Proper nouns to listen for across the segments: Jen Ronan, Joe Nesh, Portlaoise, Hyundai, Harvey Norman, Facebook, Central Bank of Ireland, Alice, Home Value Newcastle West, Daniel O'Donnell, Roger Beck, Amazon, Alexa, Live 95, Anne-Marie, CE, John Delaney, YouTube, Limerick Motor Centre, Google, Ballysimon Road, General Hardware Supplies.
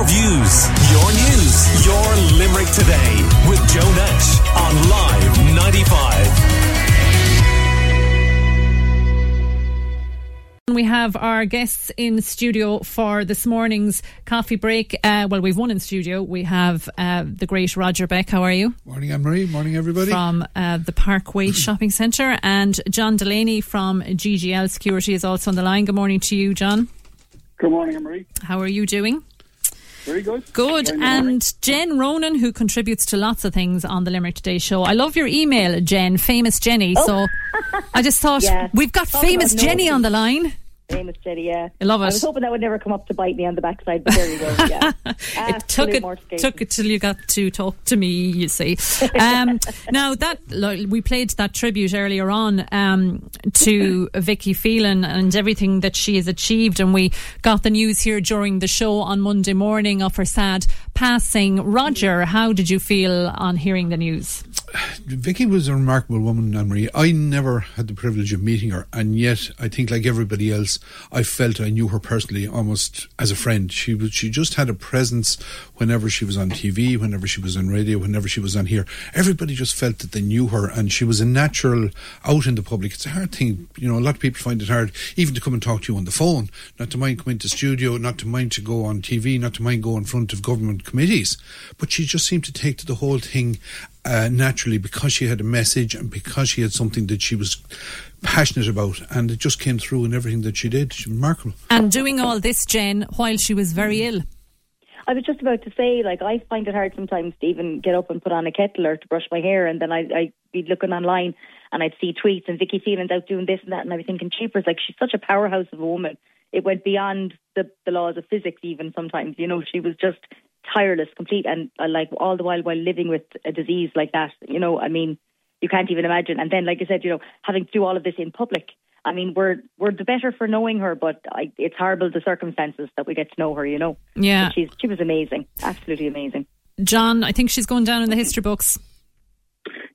your views, your news, your Limerick Today with Joe Nesh on Live 95. We have our guests in studio for this morning's coffee break. We've one in studio. We have the great Roger Beck. How are you? Morning, Anne-Marie. Morning, everybody. From the Parkway Shopping Centre. And John Delaney from GGL Security is also on the line. Good morning to you, John. Good morning, Anne-Marie. How are you doing? Very good. Good. And Jen Ronan, who contributes to lots of things on the Limerick Today show. I love your email, Jen, Famous Jenny. Oh. So I just thought, yes, we've got Famous Jenny on the line. Famous Jenny, yeah. I love it. I was hoping that would never come up to bite me on the backside, but there you go. Yeah. It took it till you got to talk to me, you see. Now, we played that tribute earlier on to Vicky Phelan and everything that she has achieved, and we got the news here during the show on Monday morning of her sad passing. Roger, how did you feel on hearing the news? Vicky was a remarkable woman, Anne-Marie. I never had the privilege of meeting her, and yet I think, like everybody else, I felt I knew her personally, almost as a friend. She just had a presence whenever she was on TV, whenever she was on radio, whenever she was on here. Everybody just felt that they knew her, and she was a natural out in the public. It's a hard thing, a lot of people find it hard even to come and talk to you on the phone, not to mind come into studio, not to mind to go on TV, not to mind go in front of government committees. But she just seemed to take to the whole thing naturally, because she had a message and because she had something that she was passionate about, and it just came through in everything that she did. She was remarkable. And doing all this, Jen, while she was very ill. I was just about to say, I find it hard sometimes to even get up and put on a kettle or to brush my hair, and then I'd be looking online and I'd see tweets and Vicky Phelan's out doing this and that, and I was thinking, cheapers, she's such a powerhouse of a woman. It went beyond the laws of physics even sometimes. She was just tireless, complete, and all the while living with a disease like that, you can't even imagine. And then, like I said, having to do all of this in public. I mean, we're the better for knowing her, but it's horrible the circumstances that we get to know her. Yeah, but she was amazing, absolutely amazing. John, I think she's going down in the history books.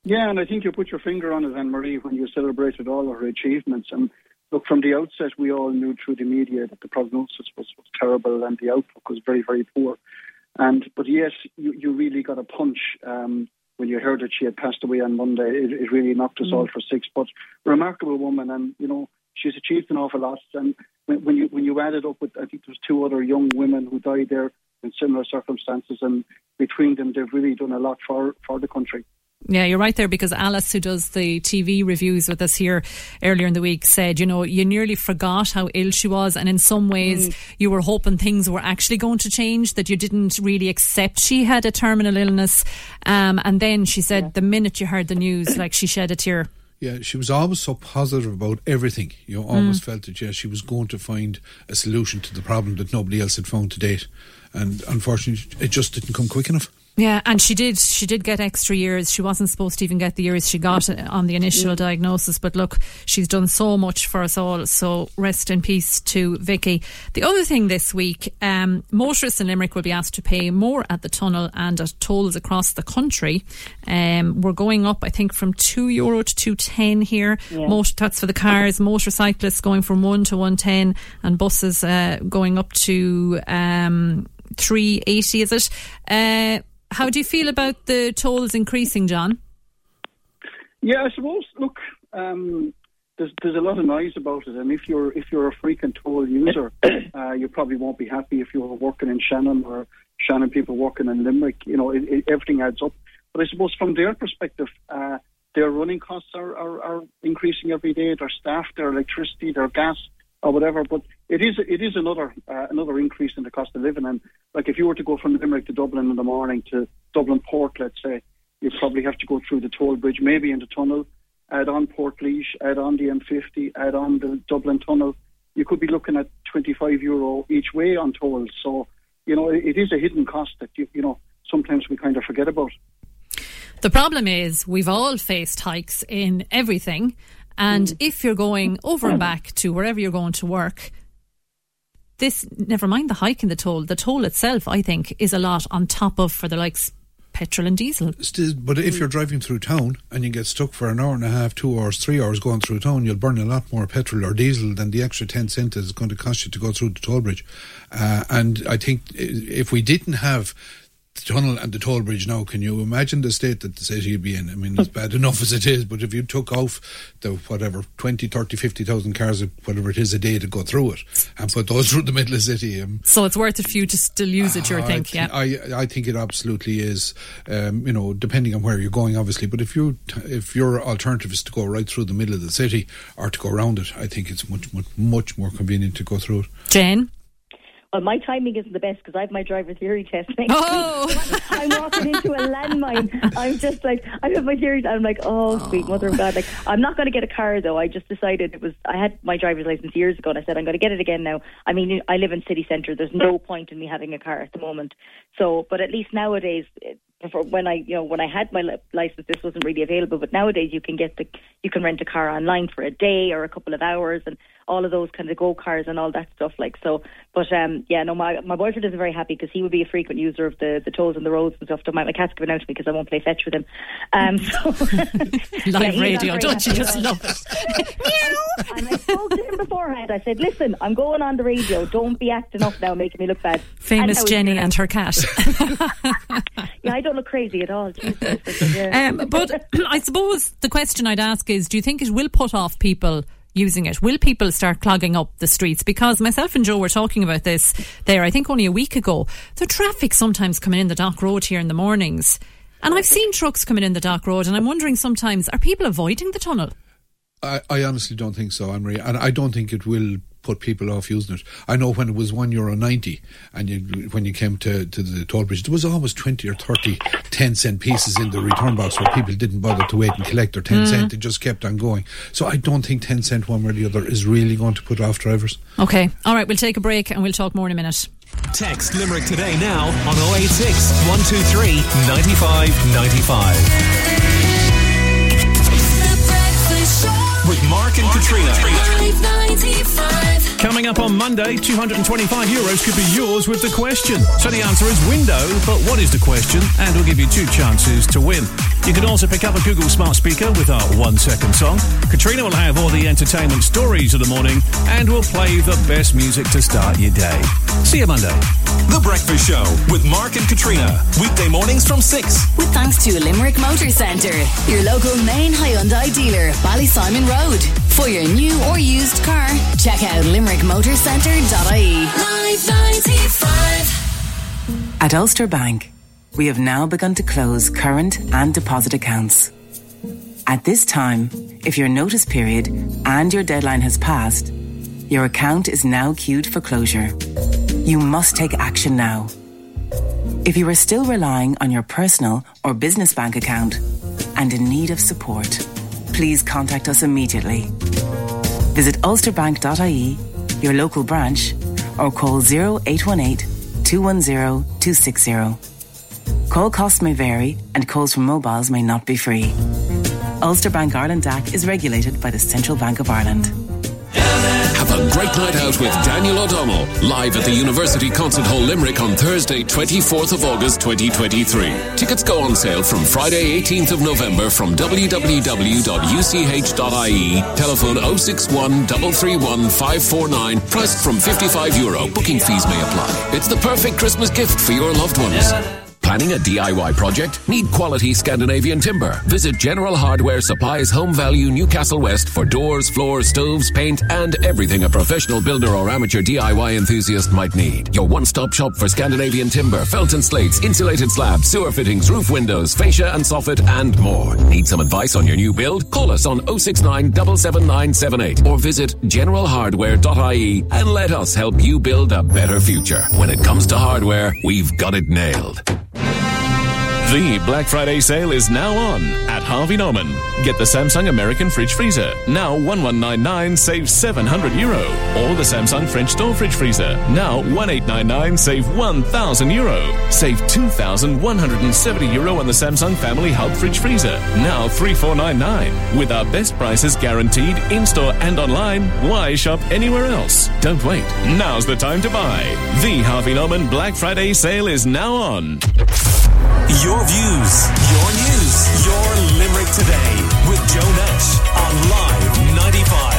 Yeah, and I think you put your finger on it, Anne-Marie, when you celebrated all of her achievements. And look, from the outset, we all knew through the media that the prognosis was terrible and the outlook was very, very poor. But yes, you really got a punch when you heard that she had passed away on Monday. It really knocked us all for six. But remarkable woman, and she's achieved an awful lot. And when you add it up with, I think there's two other young women who died there in similar circumstances, and between them, they've really done a lot for the country. Yeah, you're right there, because Alice, who does the TV reviews with us here earlier in the week, said, you nearly forgot how ill she was, and in some ways you were hoping things were actually going to change, that you didn't really accept she had a terminal illness. And then she said the minute you heard the news, she shed a tear. Yeah, she was always so positive about everything. You almost felt that, she was going to find a solution to the problem that nobody else had found to date. And unfortunately, it just didn't come quick enough. Yeah, and she did get extra years. She wasn't supposed to even get the years she got on the initial diagnosis. But look, she's done so much for us all. So rest in peace to Vicky. The other thing this week, motorists in Limerick will be asked to pay more at the tunnel and at tolls across the country. We're going up, I think, from €2 to €2.10 here. Yeah. That's for the cars. Motorcyclists going from €1 to €1.10, and buses going up to €3.80, is it? How do you feel about the tolls increasing, John? Yeah, I suppose, look, there's a lot of noise about it, and if you're a frequent toll user, you probably won't be happy if you're working in Shannon or Shannon people working in Limerick. Everything adds up. But I suppose from their perspective, their running costs are increasing every day, their staff, their electricity, their gas, or whatever. But it is another increase in the cost of living. And if you were to go from Limerick to Dublin in the morning, to Dublin Port, let's say, you'd probably have to go through the toll bridge, maybe in the tunnel, add on Portlaoise, add on the M50, add on the Dublin tunnel. You could be looking at €25 each way on tolls. So, it is a hidden cost that, sometimes we kind of forget about. The problem is we've all faced hikes in everything. And if you're going over and back to wherever you're going to work, never mind the hike in the toll itself, I think, is a lot on top of, for the likes petrol and diesel. But if you're driving through town and you get stuck for an hour and a half, 2 hours, 3 hours going through town, you'll burn a lot more petrol or diesel than the extra 10 cents it's going to cost you to go through the toll bridge. And I think if we didn't have the tunnel and the toll bridge now, can you imagine the state that the city would be in? I mean, it's bad enough as it is, but if you took off the whatever 20, 30, 50,000 cars, whatever it is a day to go through it, and put those through the middle of the city. So it's worth it for you to still use it, I think it absolutely is, depending on where you're going, obviously, but if your alternative is to go right through the middle of the city or to go around it, I think it's much, much, much more convenient to go through it. Jen? Well, my timing isn't the best because I have my driver's theory test next week. I'm walking into a landmine. I'm just like, I have my theory. I'm like, oh, sweet mother of God. Like, I'm not going to get a car, though. I just decided I had my driver's license years ago and I said, I'm going to get it again now. I mean, I live in city centre. There's no point in me having a car at the moment. So, but at least nowadays, when I had my license, this wasn't really available. But nowadays, you can rent a car online for a day or a couple of hours, and all of those kind of go cars and all that stuff. Like so, but my boyfriend isn't very happy because he would be a frequent user of the tolls and the roads and stuff. So my cat's giving out to me because I won't play fetch with him. Live radio, don't you just love it? And I spoke to him beforehand. I said, "Listen, I'm going on the radio. Don't be acting up now, making me look bad." Famous Jenny and her cat. I don't look crazy at all. But I suppose the question I'd ask is, do you think it will put off people using it? Will people start clogging up the streets? Because myself and Joe were talking about this there, I think only a week ago. The traffic sometimes coming in the Dock Road here in the mornings. And I've seen trucks coming in the Dock Road and I'm wondering sometimes, are people avoiding the tunnel? I honestly don't think so, Anne-Marie. And I don't think it will put people off using it. I know when it was €1.90 and when you came to the toll bridge, there was always 20 or 30 10-cent pieces in the return box where people didn't bother to wait and collect their 10 cent. It just kept on going. So I don't think 10 cent one way or the other is really going to put off drivers. Okay. All right, we'll take a break and we'll talk more in a minute. Text Limerick Today now on 086 123 95 95. With Mark and Katrina. Coming up on Monday, €225 could be yours with the question. So the answer is window, but what is the question? And we'll give you two chances to win. You can also pick up a Google Smart Speaker with our 1 second song. Katrina will have all the entertainment stories of the morning and will play the best music to start your day. See you Monday. The Breakfast Show with Mark and Katrina. Weekday mornings from 6. With thanks to Limerick Motor Centre, your local main Hyundai dealer, Ballysimon Road. For your new or used car, check out limerickmotorcentre.ie. Live 95. At Ulster Bank, we have now begun to close current and deposit accounts. At this time, if your notice period and your deadline has passed, your account is now queued for closure. You must take action now. If you are still relying on your personal or business bank account and in need of support, please contact us immediately. Visit ulsterbank.ie, your local branch, or call 0818 210 260. Call costs may vary and calls from mobiles may not be free. Ulster Bank Ireland DAC is regulated by the Central Bank of Ireland. Have a great night out with Daniel O'Donnell, live at the University Concert Hall Limerick on Thursday, 24th of August 2023. Tickets go on sale from Friday, 18th of November from www.uch.ie, telephone 061 331 549, priced from €55. Booking fees may apply. It's the perfect Christmas gift for your loved ones. Planning a DIY project? Need quality Scandinavian timber? Visit General Hardware Supplies Home Value Newcastle West for doors, floors, stoves, paint and everything a professional builder or amateur DIY enthusiast might need. Your one-stop shop for Scandinavian timber, felt and slates, insulated slabs, sewer fittings, roof windows, fascia and soffit and more. Need some advice on your new build? Call us on 069 77978 or visit generalhardware.ie and let us help you build a better future. When it comes to hardware, we've got it nailed. The Black Friday sale is now on at Harvey Norman. Get the Samsung American fridge freezer. Now €1199, save €700. Or the Samsung French door fridge freezer. Now €1899, save €1,000. Save €2,170 on the Samsung Family Hub fridge freezer. Now €3499. With our best prices guaranteed in-store and online, why shop anywhere else? Don't wait. Now's the time to buy. The Harvey Norman Black Friday sale is now on. Your views, your news, your Limerick Today with Joe Nesh on Live 95.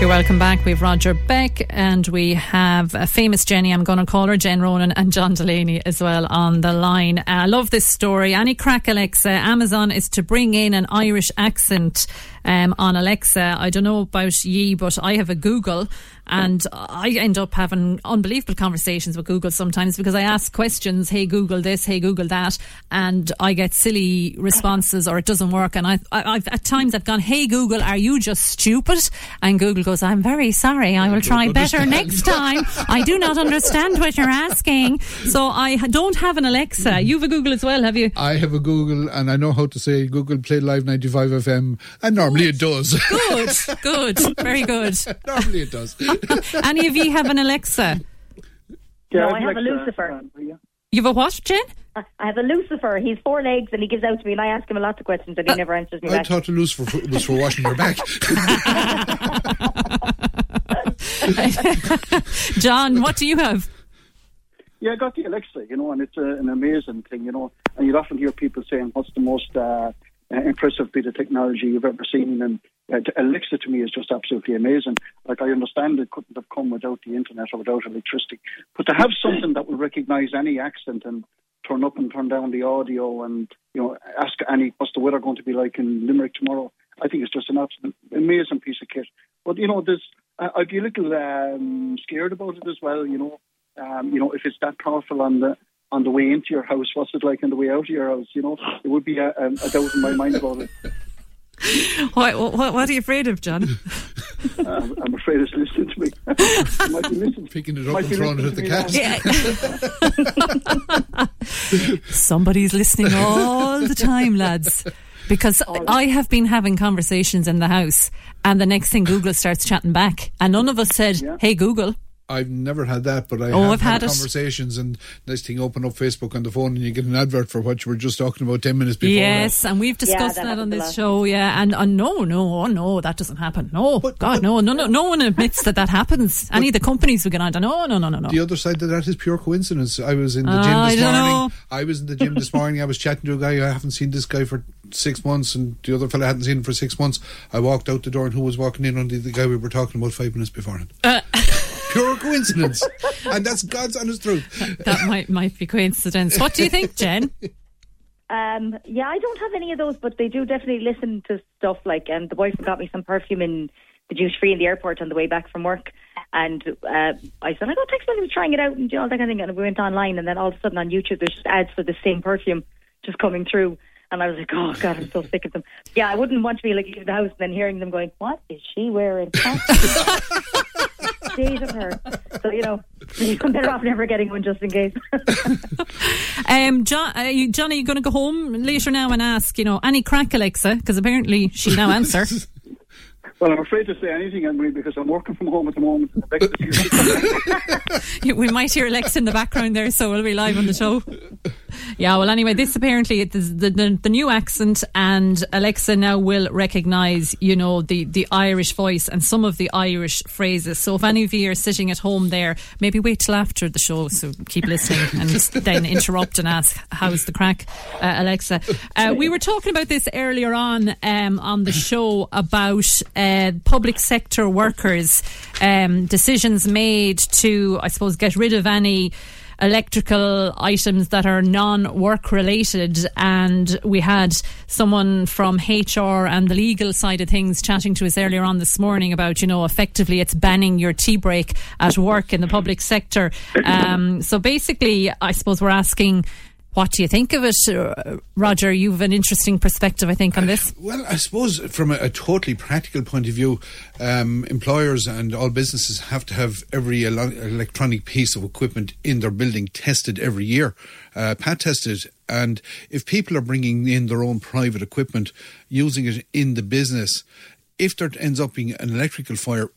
You're welcome back. We have Roger Beck and we have a famous Jenny, I'm going to call her, Jen Ronan, and John Delaney as well on the line. I love this story. Annie crack Alexa. Amazon is to bring in an Irish accent on Alexa. I don't know about ye, but I have a Google and I end up having unbelievable conversations with Google sometimes because I ask questions, hey Google this, hey Google that, and I get silly responses or it doesn't work, and I've at times I've gone, hey Google, are you just stupid? And Google goes, I'm very sorry, I will try better next time. I do not understand what you're asking. So I don't have an Alexa. You have a Google as well, have you? I have a Google and I know how to say Google Play Live 95 FM, and normally it does. Good, very good. Normally it does. Any of you have an Alexa? Yeah, no, I have a Lucifer. You have a what, Jen? I have a Lucifer. He's four legs and he gives out to me and I ask him lots of questions and he never answers me back. I thought a Lucifer was for washing your back. John, what do you have? Yeah, I got the Alexa, and it's an amazing thing, and you'd often hear people saying, what's the most impressive bit of technology you've ever seen? And Alexa to me is just absolutely amazing. Like, I understand it couldn't have come without the internet or without electricity, but to have something that will recognise any accent and turn up and turn down the audio and ask Annie, what's the weather going to be like in Limerick tomorrow? I think it's just an absolute amazing piece of kit. But I'd be a little scared about it as well. If it's that powerful on the way into your house, what's it like on the way out of your house? It would be a doubt in my mind about it. What are you afraid of, John? I'm afraid it's listening to me. It might be listening. Picking it up and throwing it at the cat. Yeah. Somebody's listening all the time, lads. Because I have been having conversations in the house and the next thing Google starts chatting back. And none of us said, hey, Google. I've never had that, but I've had conversations and next thing, open up Facebook on the phone and you get an advert for what you were just talking about 10 minutes before. Yes, and we've discussed that on this show, and no, that doesn't happen. No, no one admits that happens. Any of the companies we get on to, no. The other side of that is pure coincidence. I was in the gym this morning. I was chatting to a guy. I haven't seen this guy for 6 months and the other fella hadn't seen him for 6 months. I walked out the door and who was walking in on the guy we were talking about 5 minutes beforehand. Pure coincidence. And that's God's honest truth. That might be coincidence. What do you think, Jen? I don't have any of those, but they do definitely listen to stuff like, the boyfriend got me some perfume in the duty-free in the airport on the way back from work. And I said, I got text messages trying it out and all that kind of thing. And we went online and then all of a sudden on YouTube, there's just ads for the same perfume just coming through. And I was like, oh, God, I'm so sick of them. Yeah, I wouldn't want to be leaving the house and then hearing them going, what is she wearing? Date of her. So, I'm better off never getting one just in case. John, are you going to go home later now and ask, Annie crack Alexa? Because apparently she now answers. Well, I'm afraid to say anything, Anne-Marie, because I'm working from home at the moment. We might hear Alexa in the background there, so we'll be live on the show. Yeah, well, anyway, this apparently is the new accent, and Alexa now will recognise, the Irish voice and some of the Irish phrases. So if any of you are sitting at home there, maybe wait till after the show, so keep listening and then interrupt and ask, how's the crack, Alexa? We were talking about this earlier on the show about... public sector workers, decisions made to, I suppose, get rid of any electrical items that are non-work related, and we had someone from HR and the legal side of things chatting to us earlier on this morning about, effectively it's banning your tea break at work in the public sector. So basically, I suppose we're asking, what do you think of it? Roger, you have an interesting perspective, I think, on this. Well, I suppose from a totally practical point of view, employers and all businesses have to have every electronic piece of equipment in their building tested every year, pat tested. And if people are bringing in their own private equipment, using it in the business, if there ends up being an electrical fire,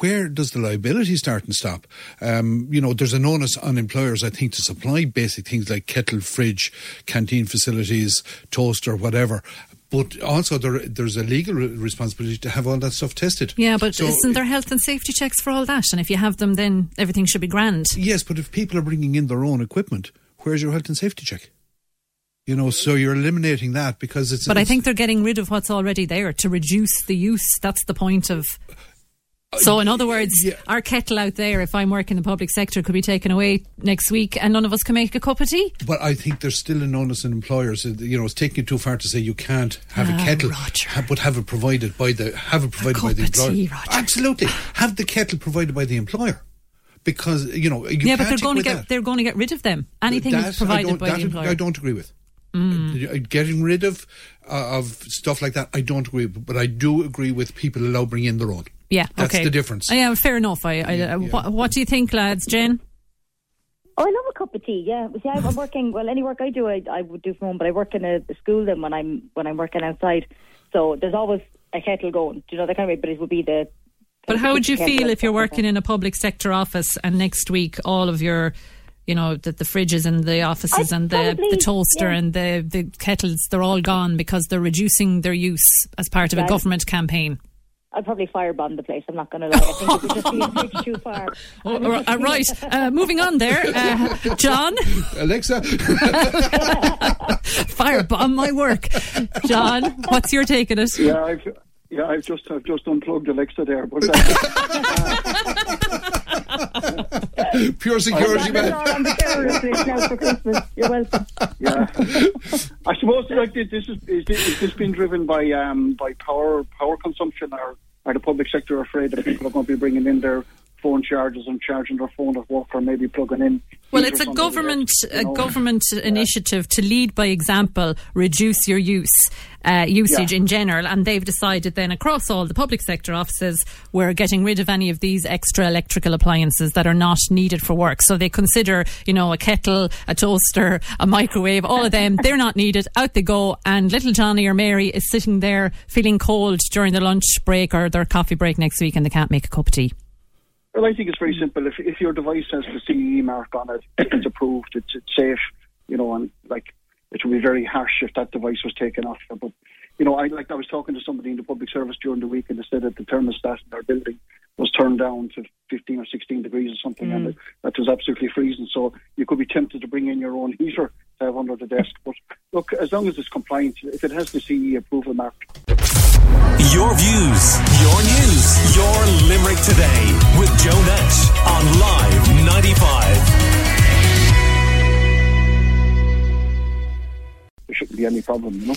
where does the liability start and stop? There's an onus on employers, I think, to supply basic things like kettle, fridge, canteen facilities, toaster, whatever. But also there's a legal responsibility to have all that stuff tested. Yeah, but isn't there health and safety checks for all that? And if you have them, then everything should be grand. Yes, but if people are bringing in their own equipment... where's your health and safety check? You know, so you're eliminating that because it's... But I think they're getting rid of what's already there to reduce the use. That's the point of... So in other words, yeah, our kettle out there, if I'm working in the public sector, could be taken away next week and none of us can make a cup of tea. But I think there's still an onus on employers. You know, it's taking it too far to say you can't have a kettle, Roger, but have it provided by the employer. Tea, Roger. Absolutely, have the kettle provided by the employer. Because, you know, you can't, but they're going to get rid of them. Anything that's provided by the employer, I don't agree with. Getting rid of stuff like that, I don't agree with, but I do agree with people bringing in their own. Yeah, that's okay. The difference. Yeah, fair enough. What do you think, lads? Jen? Oh, I love a cup of tea. Yeah, see, I'm working. Well, any work I do, I would do from home, but I work in a school then when I'm working outside. So there's always a kettle going. Do you know that kind of way? But it would be the. But how would you feel if you're working in a public sector office and next week all of your, you know, the fridges and the offices and the toaster and the kettles, they're all gone because they're reducing their use as part of a government campaign? I'd probably firebomb the place, I'm not going to lie. I think it would just be a bridge too far. Right, moving on there. John? Alexa? Firebomb my work. John, what's your take on it? Yeah, I've just unplugged Alexa there. But pure security, man. I'm now for Christmas. You're welcome. Yeah, I suppose like this is being driven by power consumption? Are the public sector afraid that people are going to be bringing in their phone chargers and charging their phone at work, or maybe plugging in? Well, it's a government initiative to lead by example, reduce your usage in general, and they've decided then across all the public sector offices we're getting rid of any of these extra electrical appliances that are not needed for work. So they consider, you know, a kettle, a toaster, a microwave, all of them, they're not needed, out they go, and little Johnny or Mary is sitting there feeling cold during their lunch break or their coffee break next week and they can't make a cup of tea. Well, I think it's very simple. If your device has the CE mark on it, it's approved, it's safe, you know, and like it would be very harsh if that device was taken off. But, you know, I was talking to somebody in the public service during the week and they said that the thermostat in their building was turned down to 15 or 16 degrees or something, and that was absolutely freezing. So you could be tempted to bring in your own heater to have under the desk. But look, as long as it's compliant, if it has the CE approval mark. Your views, your news, your Limerick Today with Joe Nesh on Live 95. There shouldn't be any problem, you know.